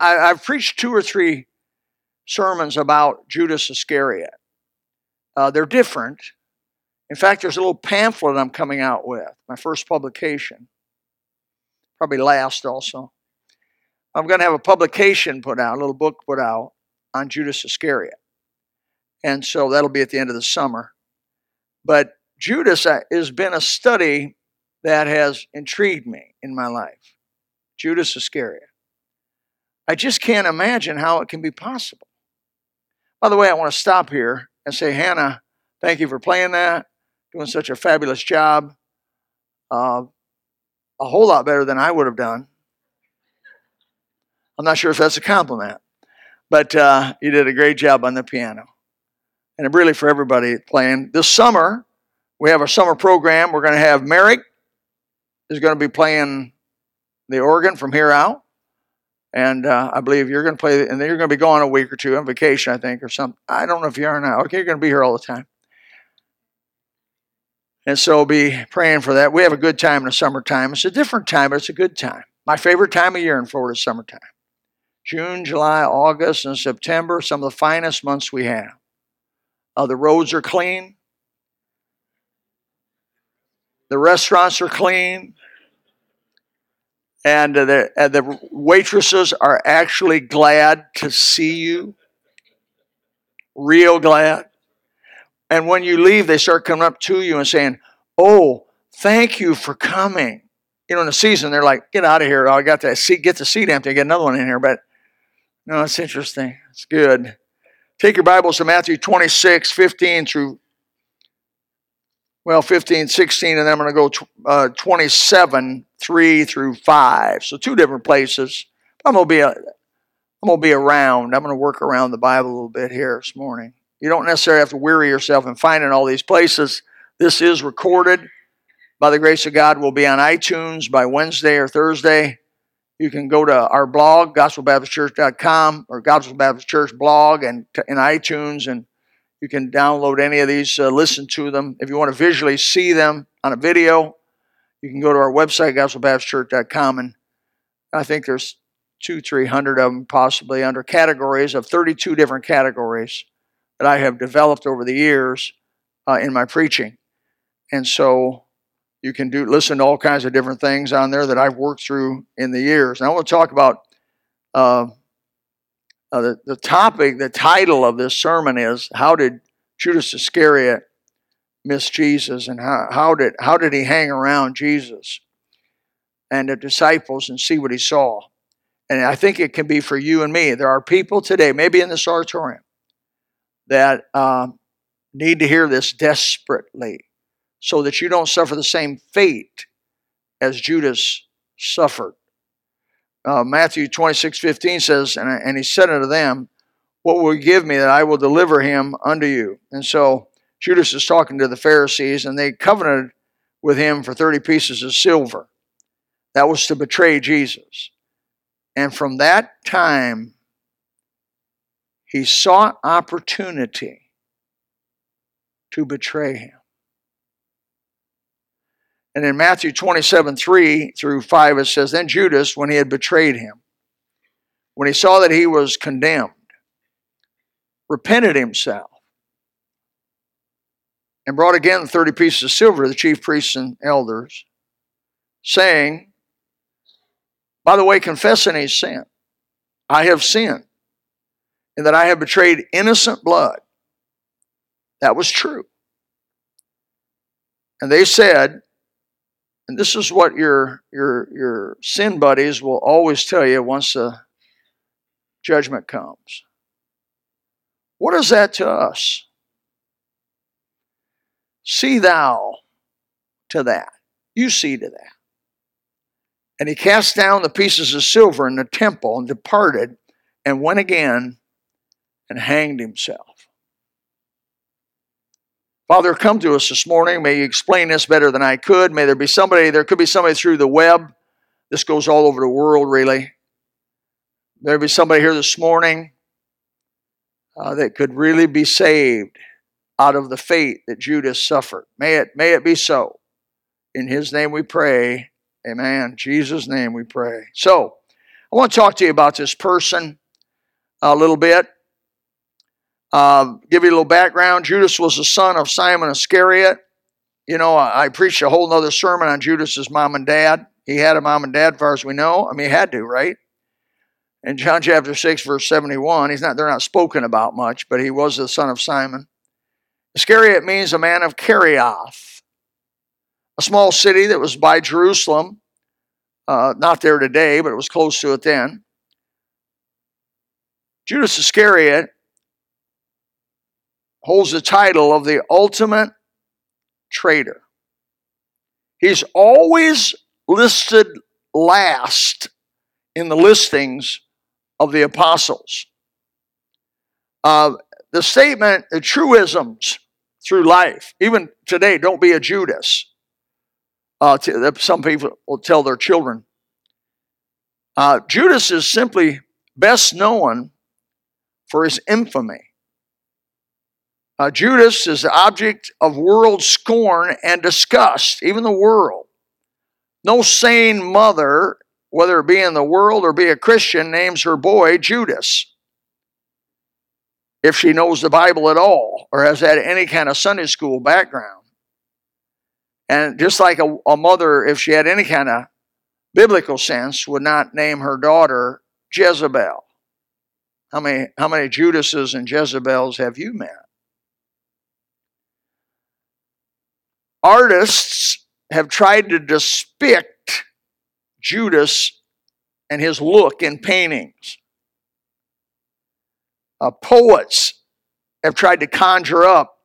I've preached 2 or 3 sermons about Judas Iscariot. They're different. In fact, there's a little pamphlet I'm coming out with, my first publication, probably last also. I'm going to have a publication put out, a little book put out on Judas Iscariot. And so that'll be at the end of the summer. But Judas has been a study that has intrigued me in my life. Judas Iscariot. I just can't imagine how it can be possible. By the way, I want to stop here and say, Hannah, thank you for playing that, doing such a fabulous job. A whole lot better than I would have done. I'm not sure if that's a compliment, but you did a great job on the piano. And really for everybody playing. This summer, we have our summer program. We're going to have Merrick is going to be playing the organ from here out. And I believe you're going to play, and then you're going to be gone a week or two on vacation, I think, or something. I don't know if you are or not. Okay, you're going to be here all the time. And so be praying for that. We have a good time in the summertime. It's a different time, but it's a good time. My favorite time of year in Florida is summertime. June, July, August, and September, some of the finest months we have. The roads are clean. The restaurants are clean. And the waitresses are actually glad to see you. Real glad. And when you leave, they start coming up to you and saying, oh, thank you for coming. You know, in the season, they're like, get out of here. Oh, I got that seat. Get the seat empty. Get another one in here. But no, it's interesting. It's good. Take your Bibles to Matthew 26, 15 through, 15, 16, and then I'm going to go 27, 3 through 5. So 2 different places. I'm going to be around. I'm going to work around the Bible a little bit here this morning. You don't necessarily have to weary yourself in finding all these places. This is recorded. By the grace of God, we'll be on iTunes by Wednesday or Thursday. You can go to our blog, gospelbaptistchurch.com, or Gospel Baptist Church blog and iTunes, and you can download any of these, listen to them. If you want to visually see them on a video, you can go to our website, gospelbaptistchurch.com, and I think there's 200-300 of them possibly under categories of 32 different categories that I have developed over the years in my preaching. And so you can listen to all kinds of different things on there that I've worked through in the years. And I want to talk about the topic, the title of this sermon is, how did Judas Iscariot miss Jesus? And how did he hang around Jesus and the disciples and see what he saw? And I think it can be for you and me. There are people today, maybe in this auditorium, that need to hear this desperately, so that you don't suffer the same fate as Judas suffered. Matthew 26, 15 says, and he said unto them, what will you give me that I will deliver him unto you? And so Judas is talking to the Pharisees, and they covenanted with him for 30 pieces of silver. That was to betray Jesus. And from that time, he sought opportunity to betray him. And in Matthew 27, 3 through 5, it says, then Judas, when he had betrayed him, when he saw that he was condemned, repented himself, and brought again 30 pieces of silver to the chief priests and elders, saying, by the way, confessing his sin, I have sinned, and that I have betrayed innocent blood. That was true. And they said, and this is what your sin buddies will always tell you once the judgment comes. What is that to us? See thou to that. You see to that. And he cast down the pieces of silver in the temple and departed and went again and hanged himself. Father, come to us this morning. May you explain this better than I could. May there could be somebody through the web. This goes all over the world, really. There'll be somebody here this morning that could really be saved out of the fate that Judas suffered. May it be so. In his name we pray. Amen. In Jesus' name we pray. So, I want to talk to you about this person a little bit. Give you a little background. Judas was the son of Simon Iscariot. You know, I preached a whole other sermon on Judas's mom and dad. He had a mom and dad, as far as we know. I mean, he had to, right? In John chapter 6, verse 71, they're not spoken about much, but he was the son of Simon. Iscariot means a man of Kerioth, a small city that was by Jerusalem. Not there today, but it was close to it then. Judas Iscariot holds the title of the ultimate traitor. He's always listed last in the listings of the apostles. The statement, the truisms through life, even today, don't be a Judas. Some people will tell their children. Judas is simply best known for his infamy. Judas is the object of world scorn and disgust, even the world. No sane mother, whether it be in the world or be a Christian, names her boy Judas, if she knows the Bible at all or has had any kind of Sunday school background. And just like a mother, if she had any kind of biblical sense, would not name her daughter Jezebel. How many Judases and Jezebels have you met? Artists have tried to depict Judas and his look in paintings. Poets have tried to conjure up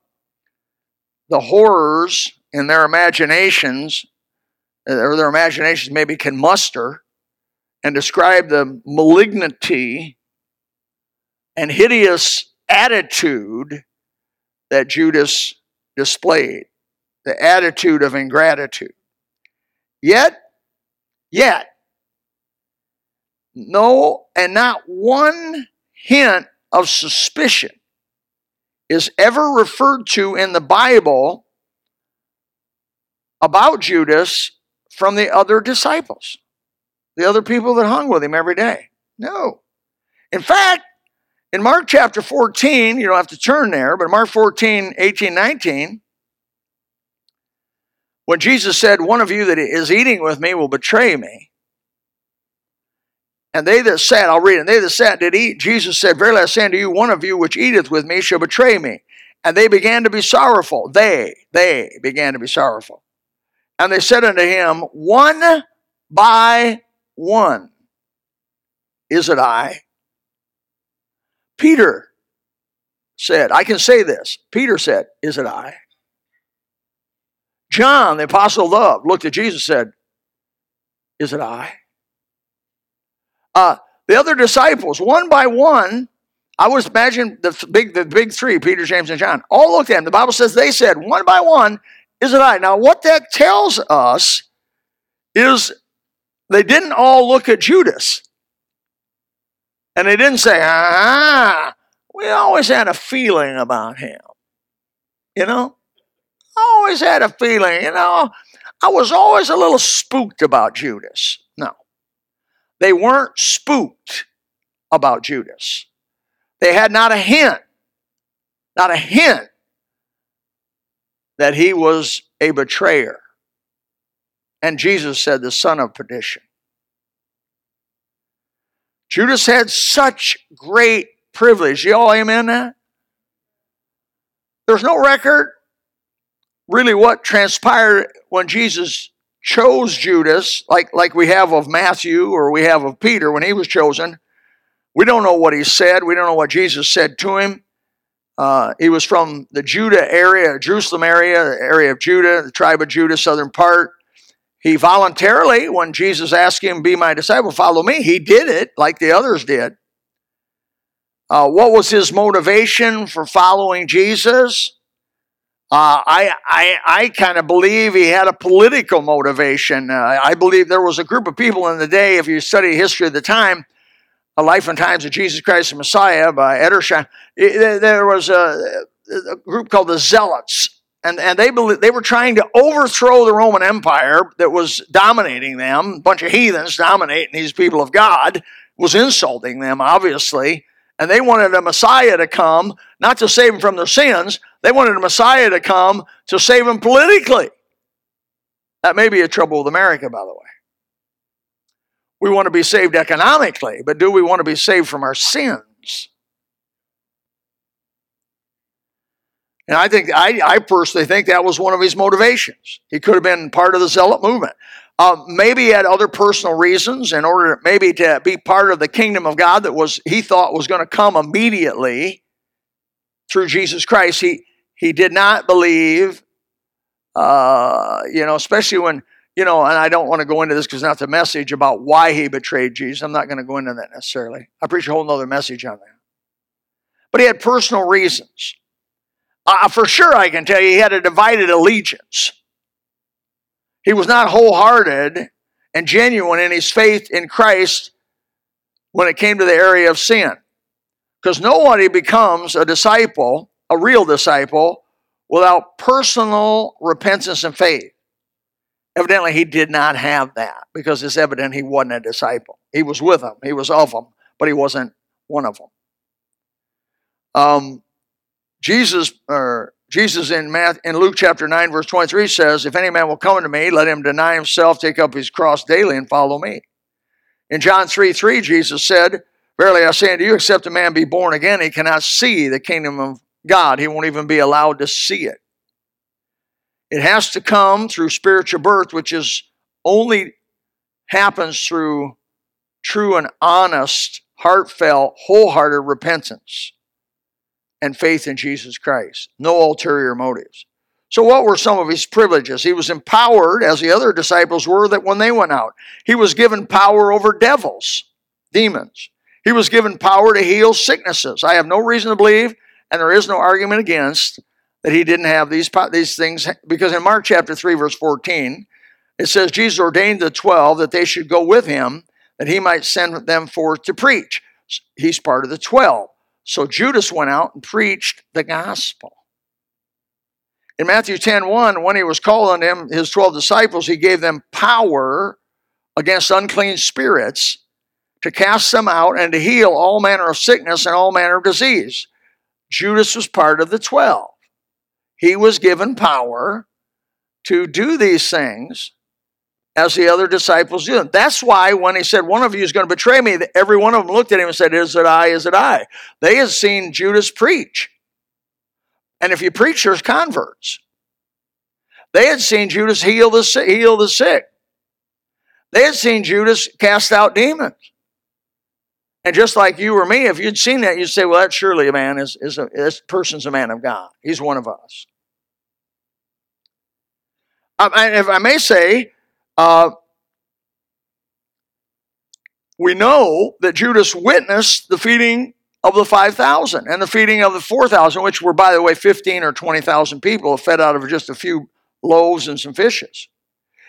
the horrors in their imaginations, or their imaginations maybe can muster, and describe the malignity and hideous attitude that Judas displayed, the attitude of ingratitude. Yet, no, and not one hint of suspicion is ever referred to in the Bible about Judas from the other disciples, the other people that hung with him every day. No. In fact, in Mark chapter 14, you don't have to turn there, but Mark 14, 18, 19, when Jesus said, "One of you that is eating with me will betray me." And they that sat, I'll read it, and they that sat did eat. Jesus said, "Verily I say unto you, one of you which eateth with me shall betray me." And they began to be sorrowful. They began to be sorrowful. And they said unto him, "One by one, is it I?" Peter said, "I can say this." Peter said, "Is it I?" John, the apostle of love, looked at Jesus and said, "Is it I?" The other disciples, one by one, I would imagine the big three, Peter, James, and John, all looked at him. The Bible says they said, one by one, "Is it I?" Now, what that tells us is they didn't all look at Judas. And they didn't say, we always had a feeling about him. You know? I always had a feeling, I was always a little spooked about Judas. No. They weren't spooked about Judas. They had not a hint that he was a betrayer. And Jesus said, the son of perdition. Judas had such great privilege. You all amen that? There's no record really what transpired when Jesus chose Judas, like we have of Matthew or we have of Peter when he was chosen. We don't know what he said. We don't know what Jesus said to him. He was from the Judah area, Jerusalem area, the area of Judah, the tribe of Judah, southern part. He voluntarily, when Jesus asked him, "Be my disciple, follow me," he did it like the others did. What was his motivation for following Jesus? I kind of believe he had a political motivation. I believe there was a group of people in the day, if you study history of the time, A Life and Times of Jesus Christ the Messiah by Edersheim, there was a group called the Zealots. And they were trying to overthrow the Roman Empire that was dominating them. A bunch of heathens dominating these people of God was insulting them, obviously. And they wanted a Messiah to come, not to save them from their sins. They wanted a Messiah to come to save them politically. That may be a trouble with America, by the way. We want to be saved economically, but do we want to be saved from our sins? And I think, I personally think that was one of his motivations. He could have been part of the Zealot movement. Maybe he had other personal reasons in order maybe to be part of the kingdom of God that was he thought was going to come immediately through Jesus Christ. He did not believe, especially when, and I don't want to go into this because it's not the message about why he betrayed Jesus. I'm not going to go into that necessarily. I preach a whole other message on that. But he had personal reasons. For sure, I can tell you, he had a divided allegiance. He was not wholehearted and genuine in his faith in Christ when it came to the area of sin. Because nobody becomes a disciple, a real disciple, without personal repentance and faith. Evidently, he did not have that, because it's evident he wasn't a disciple. He was with them. He was of them, but he wasn't one of them. Jesus in Luke chapter 9, verse 23 says, "If any man will come unto me, let him deny himself, take up his cross daily, and follow me." In John 3:3, Jesus said, "Verily I say unto you, except a man be born again, he cannot see the kingdom of God." He won't even be allowed to see it. It has to come through spiritual birth, which is only happens through true and honest, heartfelt, wholehearted repentance and faith in Jesus Christ. No ulterior motives. So what were some of his privileges? He was empowered, as the other disciples were, that when they went out. He was given power over devils, demons. He was given power to heal sicknesses. I have no reason to believe, and there is no argument against, that he didn't have these things. Because in Mark chapter 3, verse 14, it says, Jesus ordained the 12 that they should go with him, that he might send them forth to preach. He's part of the 12. So Judas went out and preached the gospel. In Matthew 10:1, when he was called on him, his 12 disciples, he gave them power against unclean spirits to cast them out and to heal all manner of sickness and all manner of disease. Judas was part of the 12. He was given power to do these things as the other disciples do them. That's why when he said, "One of you is going to betray me," every one of them looked at him and said, "Is it I? Is it I?" They had seen Judas preach. And if you preach, there's converts. They had seen Judas heal the sick. They had seen Judas cast out demons. And just like you or me, if you'd seen that, you'd say, "Well, that surely a man is this person's a man of God. He's one of us." If I may say, we know that Judas witnessed the feeding of the 5,000 and the feeding of the 4,000, which were, by the way, 15 or 20,000 people fed out of just a few loaves and some fishes.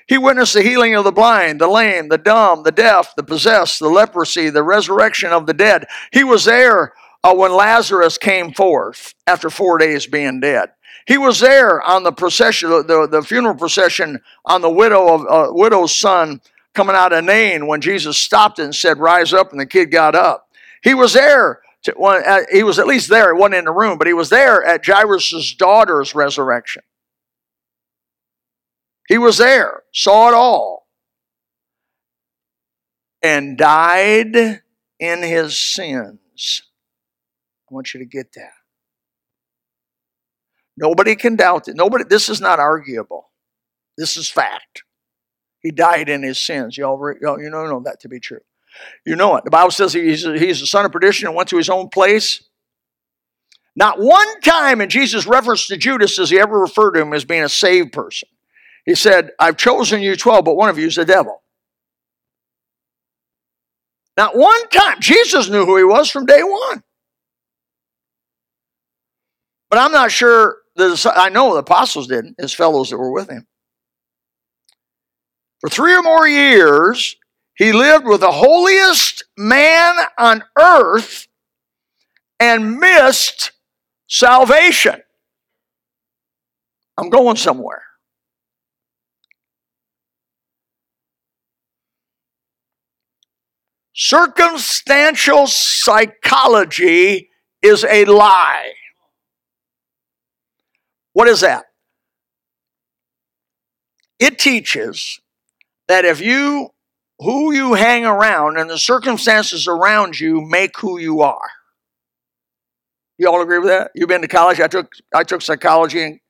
He witnessed the healing of the blind, the lame, the dumb, the deaf, the possessed, the leprosy, the resurrection of the dead. He was there when Lazarus came forth after 4 days being dead. He was there on the procession, the funeral procession on the widow's son coming out of Nain, when Jesus stopped it and said, "Rise up," and the kid got up. He was there. He was at least there. He wasn't in the room, but he was there at Jairus' daughter's resurrection. He was there, saw it all, and died in his sins. I want you to get that. Nobody can doubt it. Nobody. This is not arguable. This is fact. He died in his sins. You know that to be true. You know it. The Bible says he's the son of perdition and went to his own place. Not one time in Jesus' reference to Judas does he ever refer to him as being a saved person. He said, "I've chosen you 12, but one of you is the devil." Not one time. Jesus knew who he was from day one. But I'm not sure, I know the apostles didn't, his fellows that were with him. For 3 or more years, he lived with the holiest man on earth and missed salvation. I'm going somewhere. Circumstantial psychology is a lie. What is that? It teaches that if you, who you hang around and the circumstances around you make who you are. You all agree with that? You've been to college? I took psychology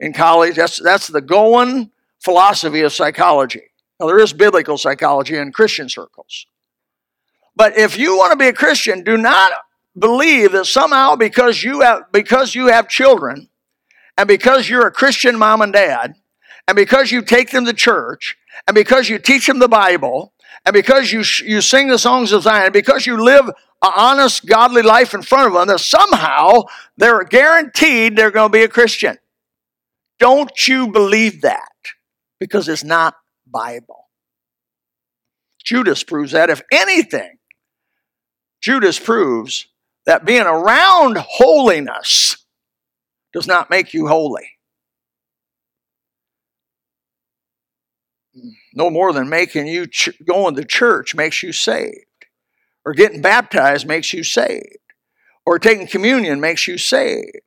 in college. That's the Goan philosophy of psychology. Now, there is biblical psychology in Christian circles. But if you want to be a Christian, do not believe that somehow because you have children and because you're a Christian mom and dad and because you take them to church and because you teach them the Bible and because you sing the songs of Zion and because you live an honest, godly life in front of them, that somehow they're guaranteed they're going to be a Christian. Don't you believe that, because it's not Bible. Judas proves that. If anything, Judas proves that being around holiness does not make you holy. No more than making you going to church makes you saved, or getting baptized makes you saved, or taking communion makes you saved,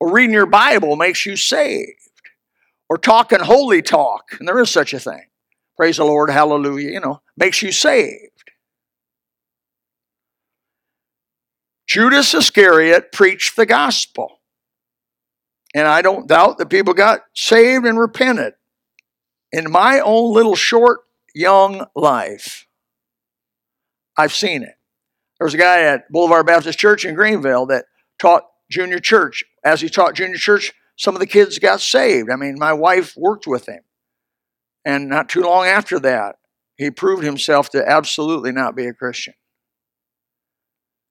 or reading your Bible makes you saved, or talking holy talk, and there is such a thing. Praise the Lord, hallelujah, makes you saved. Judas Iscariot preached the gospel, and I don't doubt that people got saved and repented. In my own little short, young life, I've seen it. There was a guy at Boulevard Baptist Church in Greenville that taught junior church. As he taught junior church, some of the kids got saved. I mean, my wife worked with him. And not too long after that, he proved himself to absolutely not be a Christian.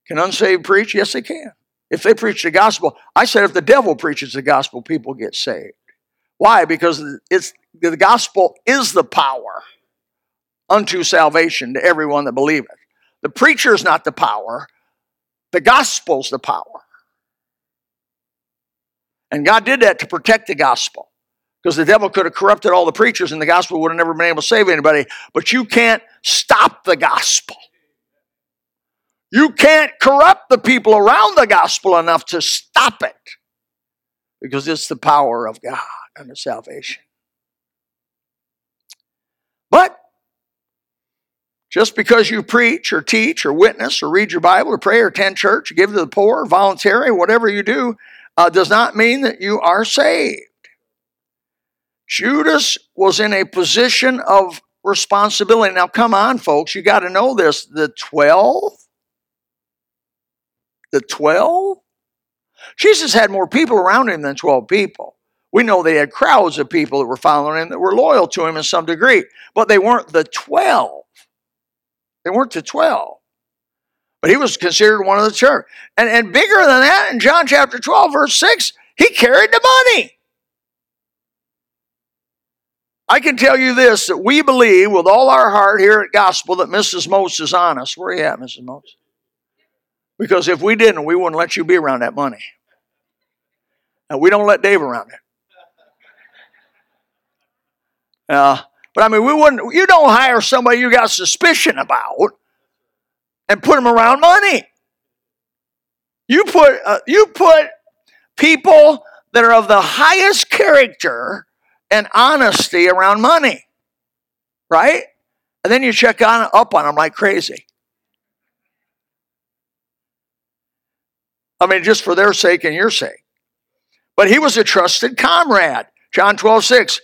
Can unsaved preach? Yes, they can. If they preach the gospel, I said if the devil preaches the gospel, people get saved. Why? Because the gospel is the power unto salvation to everyone that believeth. The preacher's not the power. The gospel's the power. And God did that to protect the gospel, because the devil could have corrupted all the preachers and the gospel would have never been able to save anybody. But you can't stop the gospel. You can't corrupt the people around the gospel enough to stop it, because it's the power of God unto salvation. But just because you preach or teach or witness or read your Bible or pray or attend church or give to the poor, voluntary, whatever you do, does not mean that you are saved. Judas was in a position of responsibility. Now, come on, folks, you got to know this. The 12? Jesus had more people around him than 12 people. We know they had crowds of people that were following him, that were loyal to him in some degree. But they weren't the 12. They weren't the 12. But he was considered one of the church. And bigger than that, in John chapter 12, verse 6, he carried the money. I can tell you this, that we believe with all our heart here at Gospel that Mrs. Moses is on us. Where are you at, Mrs. Moses? Because if we didn't, we wouldn't let you be around that money. And we don't let Dave around it. But I mean, we wouldn't. You don't hire somebody you got suspicion about and put them around money. You put people that are of the highest character and honesty around money, right? And then you check up on them like crazy. I mean, just for their sake and your sake. But he was a trusted comrade. John 12:6.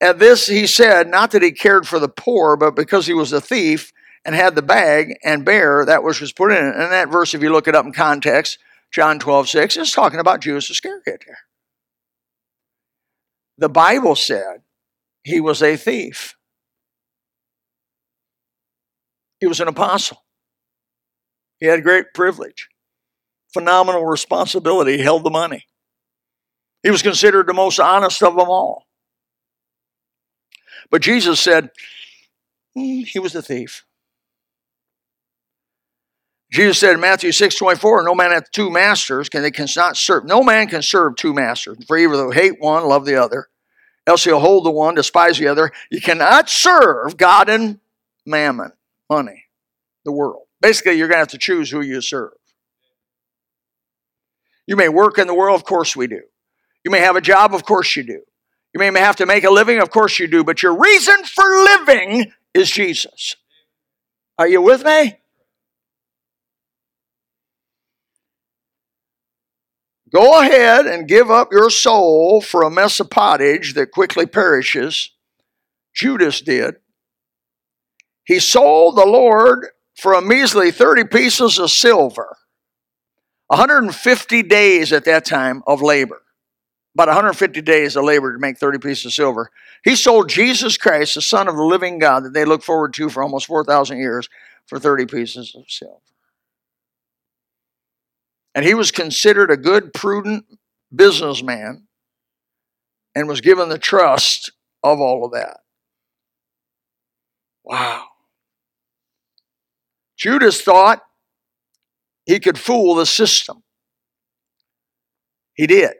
And this he said, not that he cared for the poor, but because he was a thief and had the bag and bear that which was put in it. And that verse, if you look it up in context, John 12:6, is talking about Judas Iscariot here. The Bible said he was a thief. He was an apostle. He had great privilege, phenomenal responsibility. He held the money. He was considered the most honest of them all. But Jesus said, he was the thief. Jesus said in Matthew 6:24, no man hath two masters, they cannot serve. No man can serve two masters, for either they'll hate one, love the other, else he'll hold the one, despise the other. You cannot serve God and mammon, money, the world. Basically, you're going to have to choose who you serve. You may work in the world, of course we do. You may have a job, of course you do. You may have to make a living, of course you do, but your reason for living is Jesus. Are you with me? Go ahead and give up your soul for a mess of pottage that quickly perishes. Judas did. He sold the Lord for a measly 30 pieces of silver. 150 days at that time of labor. About 150 days of labor to make 30 pieces of silver. He sold Jesus Christ, the Son of the living God, that they looked forward to for almost 4,000 years, for 30 pieces of silver. And he was considered a good, prudent businessman and was given the trust of all of that. Wow. Judas thought he could fool the system. He did.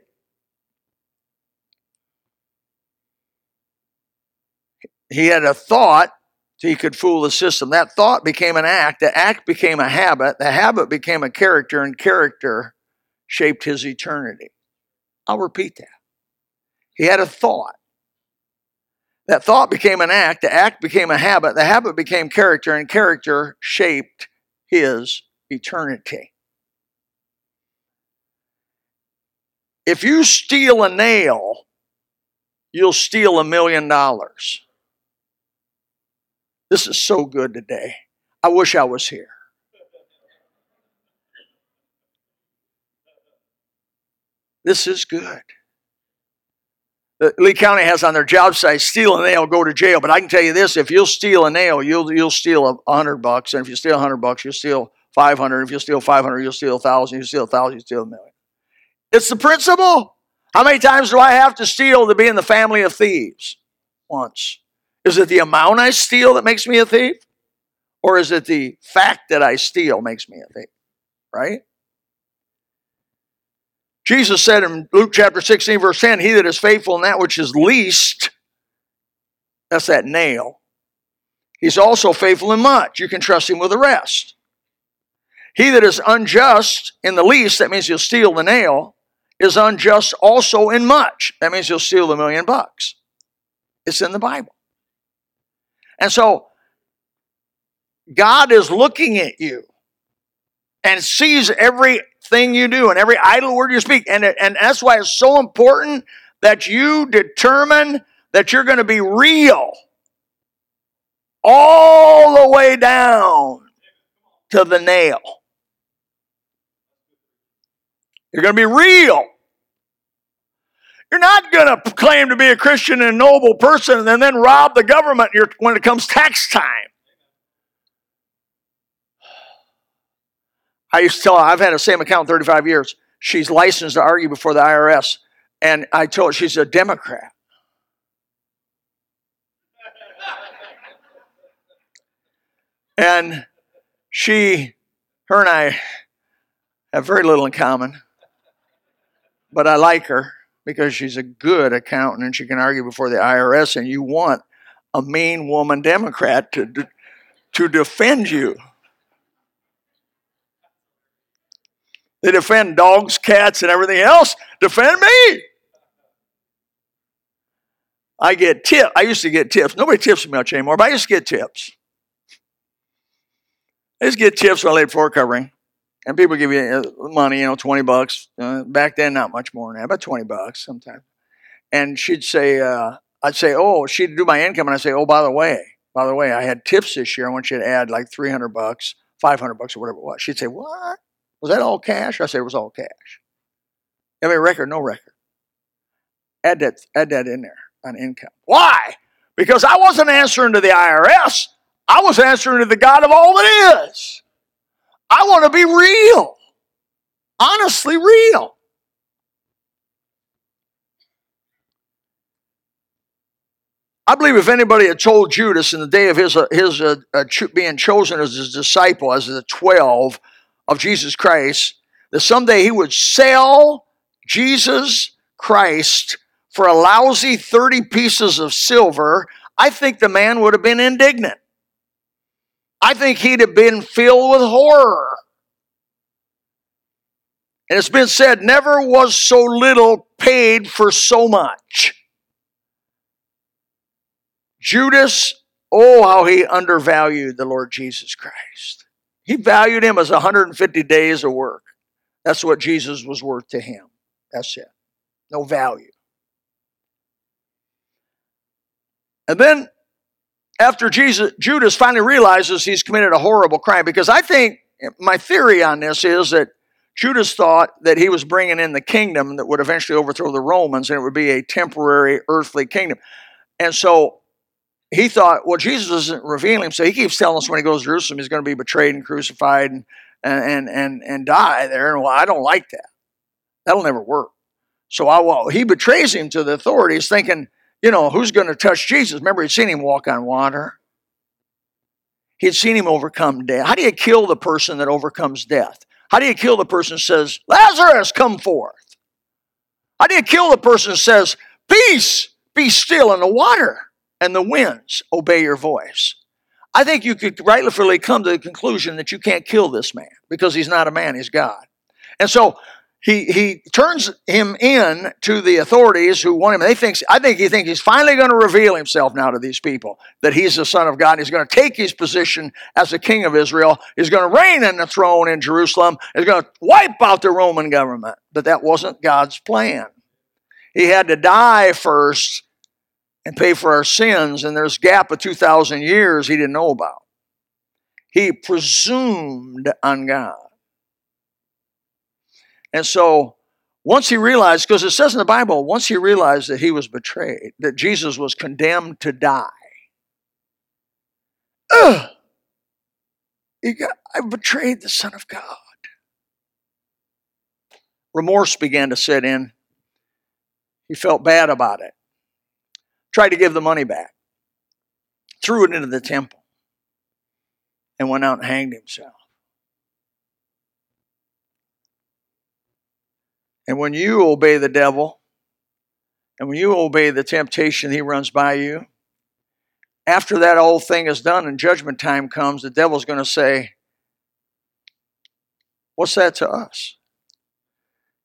He had a thought he could fool the system. That thought became an act. The act became a habit. The habit became a character, and character shaped his eternity. I'll repeat that. He had a thought. That thought became an act. The act became a habit. The habit became character, and character shaped his eternity. If you steal a nail, you'll steal $1 million. This is so good today. I wish I was here. This is good. Lee County has on their job site, steal a nail, go to jail. But I can tell you this, if you'll steal a nail, you'll steal $100. And if you steal $100, you'll steal $500. If you steal $500, you'll steal $1,000. You steal $1,000, you steal $1,000,000. It's the principle. How many times do I have to steal to be in the family of thieves? Once. Is it the amount I steal that makes me a thief? Or is it the fact that I steal makes me a thief? Right? Jesus said in Luke chapter 16, verse 10, he that is faithful in that which is least, that's that nail, he's also faithful in much. You can trust him with the rest. He that is unjust in the least, that means he'll steal the nail, is unjust also in much. That means he'll steal the $1,000,000. It's in the Bible. And so, God is looking at you and sees everything you do and every idle word you speak. And that's why it's so important that you determine that you're going to be real all the way down to the nail. You're going to be real. You're not going to claim to be a Christian and a noble person and then rob the government when it comes tax time. I used to tell her, I've had the same account 35 years. She's licensed to argue before the IRS. And I told her, she's a Democrat. And her and I have very little in common. But I like her, because she's a good accountant and she can argue before the IRS, and you want a mean woman Democrat to defend you. They defend dogs, cats, and everything else. Defend me! I get tips. I used to get tips. Nobody tips me much anymore, but I used to get tips. I used to get tips when I laid floor covering. And people give you money, $20. Back then, not much more than that, about $20 sometimes. And she'd say, I'd say, she'd do my income. And I'd say, by the way, I had tips this year. I want you to add like $300, $500, or whatever it was. She'd say, what? Was that all cash? I said, it was all cash. You have a record? No record. Add that in there on income. Why? Because I wasn't answering to the IRS. I was answering to the God of all that is. I want to be real. Honestly real. I believe if anybody had told Judas in the day of his being chosen as his disciple, as the 12, of Jesus Christ, that someday he would sell Jesus Christ for a lousy 30 pieces of silver, I think the man would have been indignant. I think he'd have been filled with horror. And it's been said, never was so little paid for so much. Judas, oh, how he undervalued the Lord Jesus Christ. He valued him as 150 days of work. That's what Jesus was worth to him. That's it. No value. And then after Judas finally realizes he's committed a horrible crime, because I think my theory on this is that Judas thought that he was bringing in the kingdom that would eventually overthrow the Romans, and it would be a temporary earthly kingdom. And so he thought, well, Jesus isn't revealing him, so he keeps telling us when he goes to Jerusalem he's going to be betrayed and crucified and die there. And well, I don't like that. That'll never work. So he betrays him to the authorities thinking, you know, who's going to touch Jesus? Remember, he'd seen him walk on water. He'd seen him overcome death. How do you kill the person that overcomes death? How do you kill the person who says, Lazarus, come forth? How do you kill the person who says, peace, be still in the water and the winds, obey your voice? I think you could rightfully come to the conclusion that you can't kill this man because he's not a man, he's God. And so he turns him in to the authorities who want him. And I think he thinks he's finally going to reveal himself now to these people, that he's the Son of God. And he's going to take his position as the King of Israel. He's going to reign on the throne in Jerusalem. He's going to wipe out the Roman government. But that wasn't God's plan. He had to die first and pay for our sins. And there's a gap of 2,000 years he didn't know about. He presumed on God. And so once he realized, because it says in the Bible, once he realized that he was betrayed, that Jesus was condemned to die. I betrayed the Son of God. Remorse began to set in. He felt bad about it. Tried to give the money back. Threw it into the temple. And went out and hanged himself. And when you obey the devil, and when you obey the temptation he runs by you, after that whole thing is done and judgment time comes, the devil's going to say, what's that to us?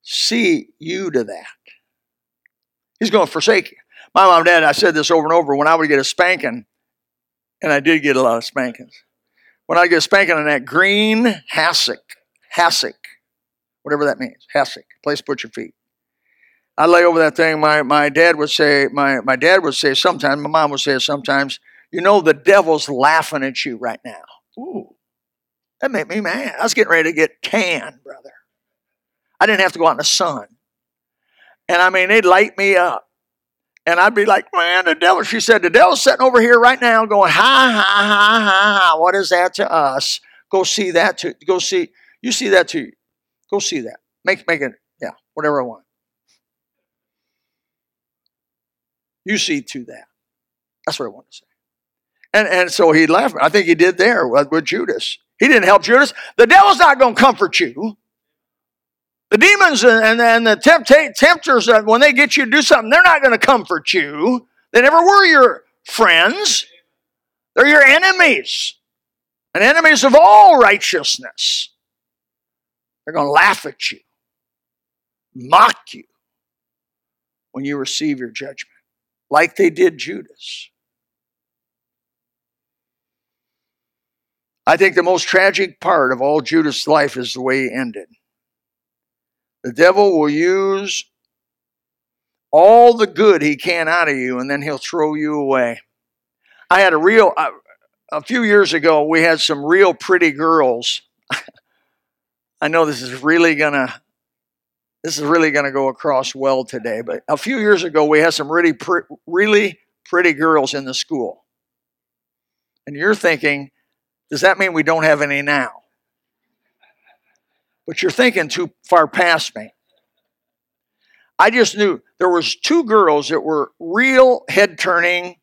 See you to that. He's going to forsake you. My mom and dad, I said this over and over, when I would get a spanking, and I did get a lot of spankings, when I get a spanking on that green hassock, whatever that means, hassock, place to put your feet. I lay over that thing. My dad would say sometimes, my mom would say sometimes, you know, the devil's laughing at you right now. Ooh, that made me mad. I was getting ready to get tan, brother. I didn't have to go out in the sun. And I mean, they'd light me up. And I'd be like, man, the devil, she said, the devil's sitting over here right now going, ha. What is that to us? Go see that to you. Go see that. Make it, yeah, whatever I want. You see to that. That's what I want to say. And so he laughed. I think he did there with Judas. He didn't help Judas. The devil's not going to comfort you. The demons and the tempters, when they get you to do something, they're not going to comfort you. They never were your friends. They're your enemies. And enemies of all righteousness. They're going to laugh at you, mock you when you receive your judgment, like they did Judas. I think the most tragic part of all Judas' life is the way he ended. The devil will use all the good he can out of you, and then he'll throw you away. I had a few years ago, we had some real pretty girls. I know this is really gonna go across well today, but a few years ago we had some really pretty girls in the school. And you're thinking, does that mean we don't have any now? But you're thinking too far past me. I just knew there was two girls that were real head-turning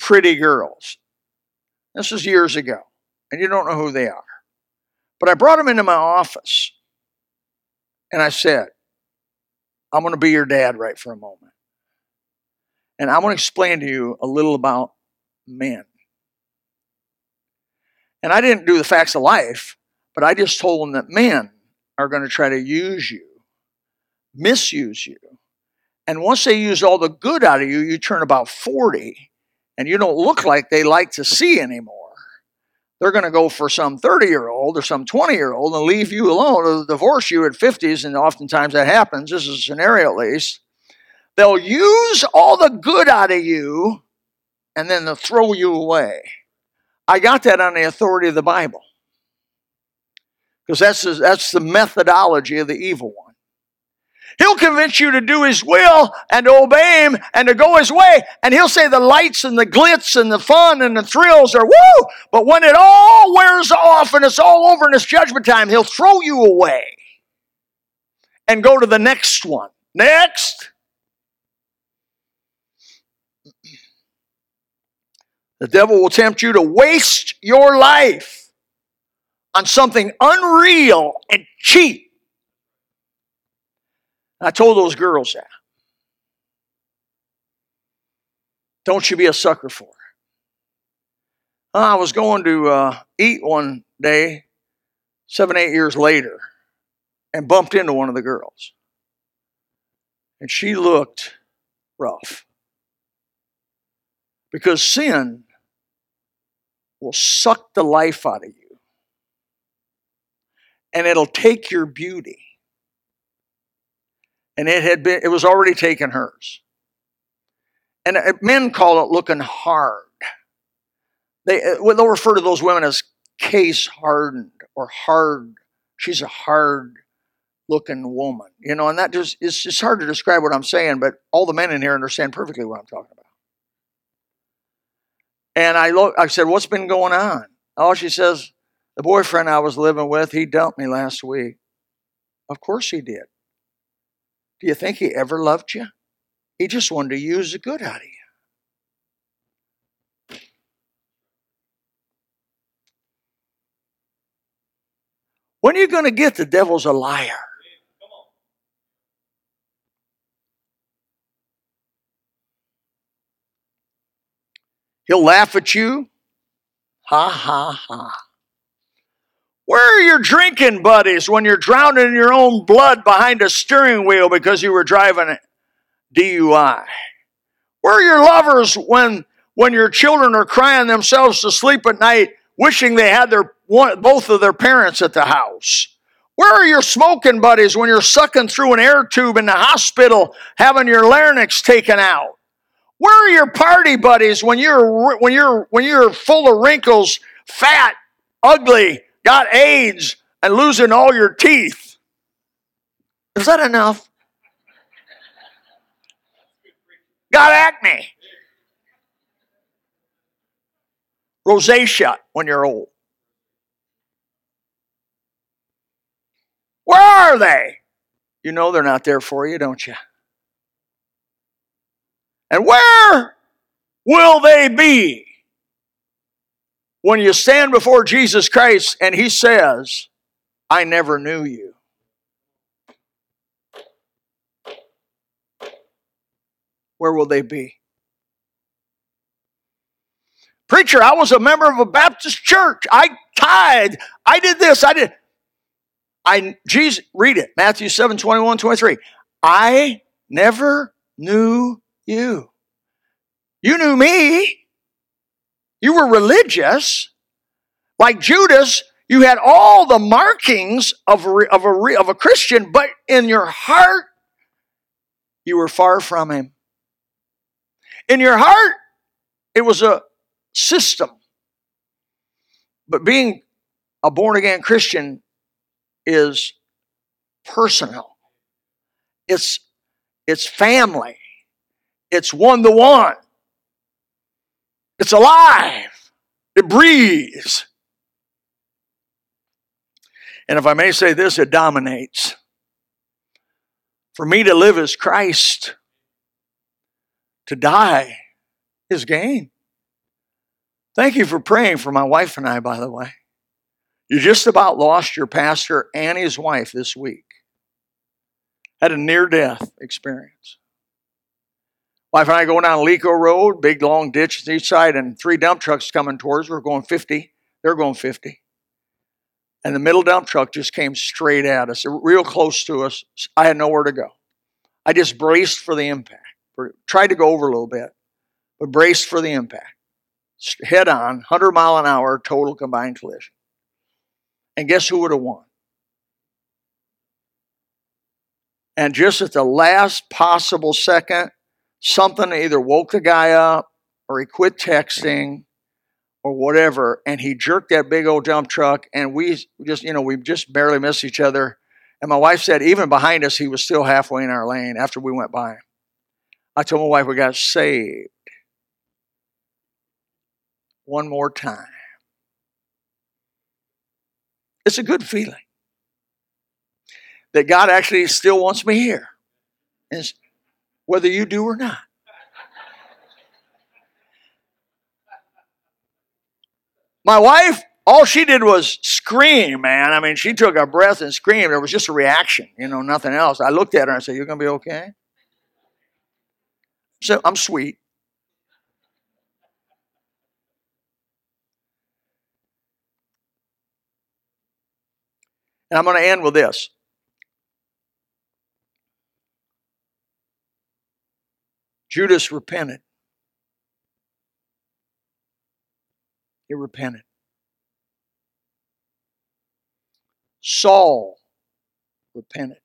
pretty girls. This is years ago, and you don't know who they are. But I brought him into my office, and I said, I'm going to be your dad right for a moment. And I want to explain to you a little about men. And I didn't do the facts of life, but I just told him that men are going to try to use you, misuse you. And once they use all the good out of you, you turn about 40, and you don't look like they like to see anymore. They're going to go for some 30-year-old or some 20-year-old and leave you alone or divorce you at 50s, and oftentimes that happens. This is a scenario, at least. They'll use all the good out of you, and then they'll throw you away. I got that on the authority of the Bible, because that's the methodology of the evil one. He'll convince you to do his will and to obey him and to go his way. And he'll say the lights and the glitz and the fun and the thrills are woo. But when it all wears off and it's all over and it's judgment time, he'll throw you away and go to the next one. Next. The devil will tempt you to waste your life on something unreal and cheap. I told those girls that. Don't you be a sucker for it. I was going to eat one day, 7-8 years later, and bumped into one of the girls. And she looked rough. Because sin will suck the life out of you. And it'll take your beauty. And it was already taking hers. And men call it looking hard. They'll refer to those women as case hardened or hard. She's a hard looking woman. You know, and it's just hard to describe what I'm saying, but all the men in here understand perfectly what I'm talking about. And I said, what's been going on? Oh, she says, the boyfriend I was living with, he dumped me last week. Of course he did. Do you think he ever loved you? He just wanted to use the good out of you. When are you going to get the devil's a liar? He'll laugh at you. Ha, ha, ha. Where are your drinking buddies when you're drowning in your own blood behind a steering wheel because you were driving a DUI? Where are your lovers when your children are crying themselves to sleep at night wishing they had both of their parents at the house? Where are your smoking buddies when you're sucking through an air tube in the hospital having your larynx taken out? Where are your party buddies when you're full of wrinkles, fat, ugly, got AIDS, and losing all your teeth? Is that enough? Got acne. Rosacea when you're old. Where are they? You know they're not there for you, don't you? And where will they be when you stand before Jesus Christ and he says, I never knew you? Where will they be? Preacher, I was a member of a Baptist church. I tithed. I did this. Jesus, read it. Matthew 7:21-23. I never knew you. You knew me. You were religious. Like Judas, you had all the markings of a Christian, but in your heart, you were far from him. In your heart, it was a system. But being a born-again Christian is personal. It's family. It's one-to-one. It's alive. It breathes. And if I may say this, it dominates. For me to live is Christ. To die is gain. Thank you for praying for my wife and I, by the way. You just about lost your pastor and his wife this week. Had a near-death experience. Wife and I going down Leco Road, big long ditch on each side, and three dump trucks coming towards. We're going 50. They're going 50. And the middle dump truck just came straight at us, real close to us. I had nowhere to go. I just braced for the impact. Tried to go over a little bit, but braced for the impact. Head on, 100 mile an hour total combined collision. And guess who would have won? And just at the last possible second, something either woke the guy up or he quit texting or whatever, and he jerked that big old dump truck, and we just barely missed each other. And my wife said, even behind us, he was still halfway in our lane after we went by him. I told my wife we got saved one more time. It's a good feeling that God actually still wants me here, whether you do or not. My wife, all she did was scream, man. I mean, she took a breath and screamed. There was just a reaction, nothing else. I looked at her and I said, "You're going to be okay?" So I'm sweet. And I'm going to end with this. Judas repented. He repented. Saul repented.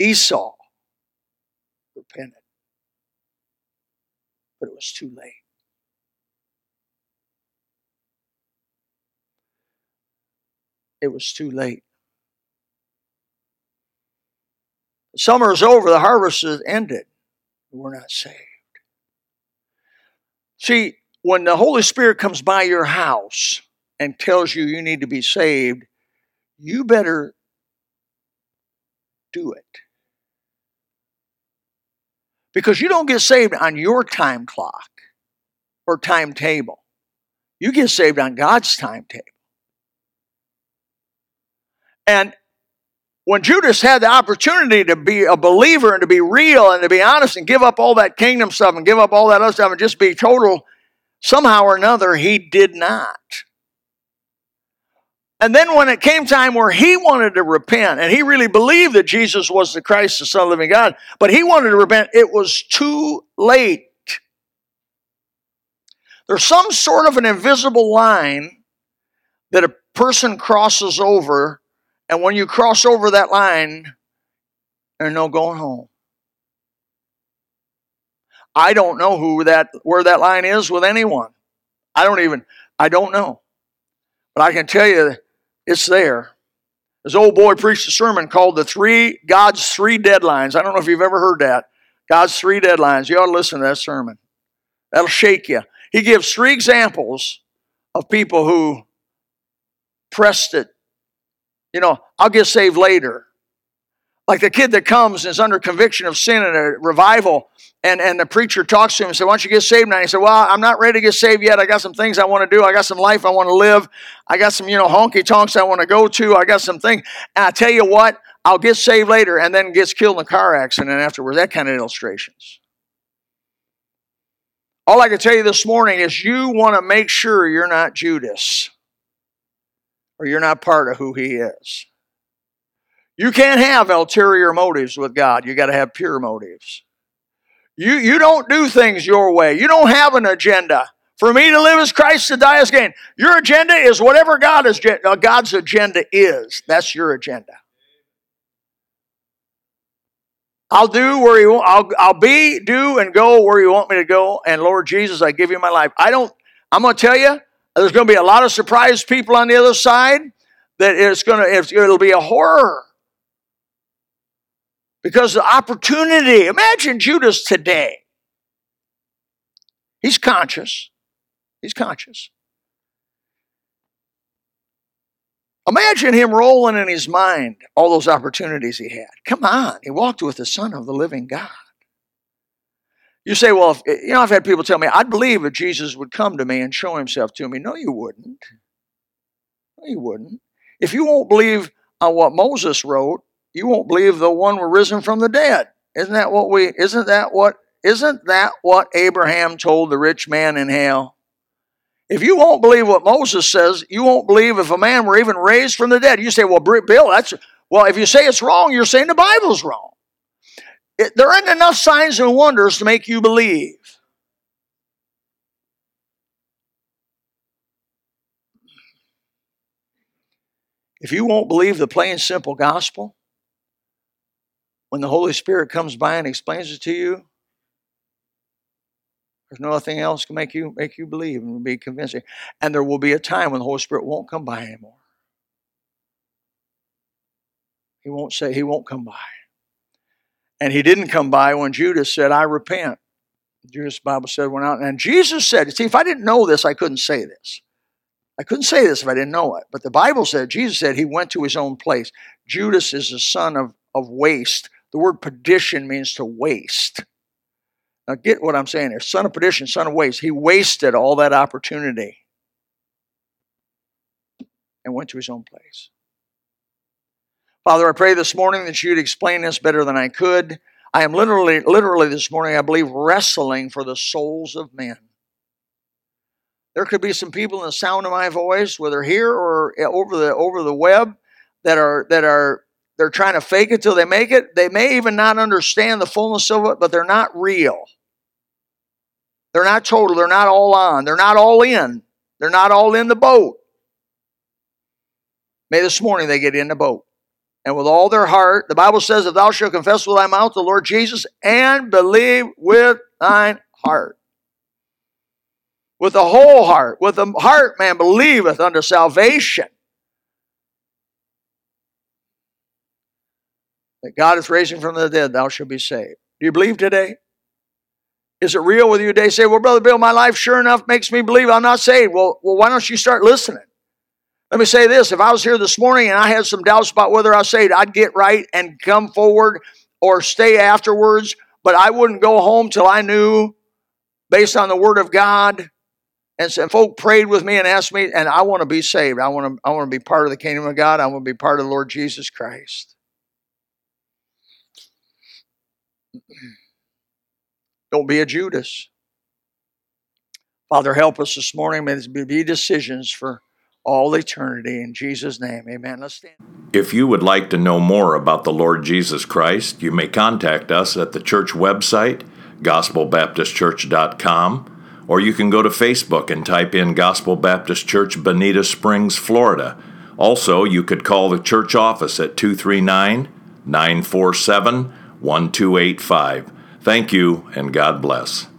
Esau repented. But it was too late. It was too late. The summer is over. The harvest is ended. We're not saved. See, when the Holy Spirit comes by your house and tells you you need to be saved, you better do it. Because you don't get saved on your time clock or timetable. You get saved on God's timetable. And when Judas had the opportunity to be a believer and to be real and to be honest and give up all that kingdom stuff and give up all that other stuff and just be total, somehow or another, he did not. And then when it came time where he wanted to repent, and he really believed that Jesus was the Christ, the Son of the living God, but he wanted to repent, it was too late. There's some sort of an invisible line that a person crosses over, and when you cross over that line, there's no going home. I don't know where that line is with anyone. I don't know. But I can tell you, it's there. This old boy preached a sermon called God's Three Deadlines. I don't know if you've ever heard that. God's Three Deadlines. You ought to listen to that sermon. That'll shake you. He gives three examples of people who pressed it. I'll get saved later. Like the kid that comes and is under conviction of sin in a revival, and the preacher talks to him and says, "Why don't you get saved now?" And he said, "Well, I'm not ready to get saved yet. I got some things I want to do. I got some life I want to live. I got some, honky-tonks I want to go to. I got some things. And I tell you what, I'll get saved later," and then gets killed in a car accident afterwards. That kind of illustrations. All I can tell you this morning is you want to make sure you're not Judas, or you're not part of who he is. You can't have ulterior motives with God. You got to have pure motives. You don't do things your way. You don't have an agenda. For me to live as Christ, to die as gain. Your agenda is whatever God's agenda is. That's your agenda. I'll do where you want. I'll be, do, and go where you want me to go. And Lord Jesus, I give you my life. I'm going to tell you, there's going to be a lot of surprised people on the other side that it'll be a horror. Because the opportunity, imagine Judas today. He's conscious. Imagine him rolling in his mind all those opportunities he had. Come on, he walked with the Son of the living God. You say, well, if, you know, I've had people tell me, I'd believe if Jesus would come to me and show himself to me. No, you wouldn't. No, you wouldn't. If you won't believe on what Moses wrote, you won't believe the one were risen from the dead. Isn't that what Abraham told the rich man in hell? If you won't believe what Moses says, you won't believe if a man were even raised from the dead. You say, well, Bill, if you say it's wrong, you're saying the Bible's wrong. There aren't enough signs and wonders to make you believe. If you won't believe the plain, simple gospel, when the Holy Spirit comes by and explains it to you, there's nothing else can make you believe and be convincing. And there will be a time when the Holy Spirit won't come by anymore. He won't come by. And he didn't come by when Judas said, I repent. Judas, the Bible said, went out. And Jesus said, see, if I didn't know this, I couldn't say this. I couldn't say this if I didn't know it. But the Bible said, Jesus said, he went to his own place. Judas is the son of waste. The word perdition means to waste. Now get what I'm saying here. Son of perdition, son of waste. He wasted all that opportunity and went to his own place. Father, I pray this morning that you'd explain this better than I could. I am literally this morning, I believe, wrestling for the souls of men. There could be some people in the sound of my voice, whether here or over the web, they're trying to fake it till they make it. They may even not understand the fullness of it, but they're not real. They're not total. They're not all on. They're not all in. They're not all in the boat. May this morning they get in the boat. And with all their heart, the Bible says, if thou shalt confess with thy mouth the Lord Jesus and believe with thine heart. With the whole heart, with the heart man believeth unto salvation. That God is raising from the dead, thou shalt be saved. Do you believe today? Is it real with you today? Say, well, Brother Bill, my life sure enough makes me believe I'm not saved. Well, why don't you start listening? Let me say this. If I was here this morning and I had some doubts about whether I was saved, I'd get right and come forward or stay afterwards. But I wouldn't go home till I knew based on the Word of God. And some folk prayed with me and asked me, and I want to be saved. I want to be part of the kingdom of God. I want to be part of the Lord Jesus Christ. Don't be a Judas. Father, help us this morning. May this be decisions for all eternity. In Jesus' name, amen. Let's stand. If you would like to know more about the Lord Jesus Christ, you may contact us at the church website, gospelbaptistchurch.com. Or you can go to Facebook and type in Gospel Baptist Church, Bonita Springs, Florida. Also, you could call the church office at 239-947-1285. Thank you, and God bless.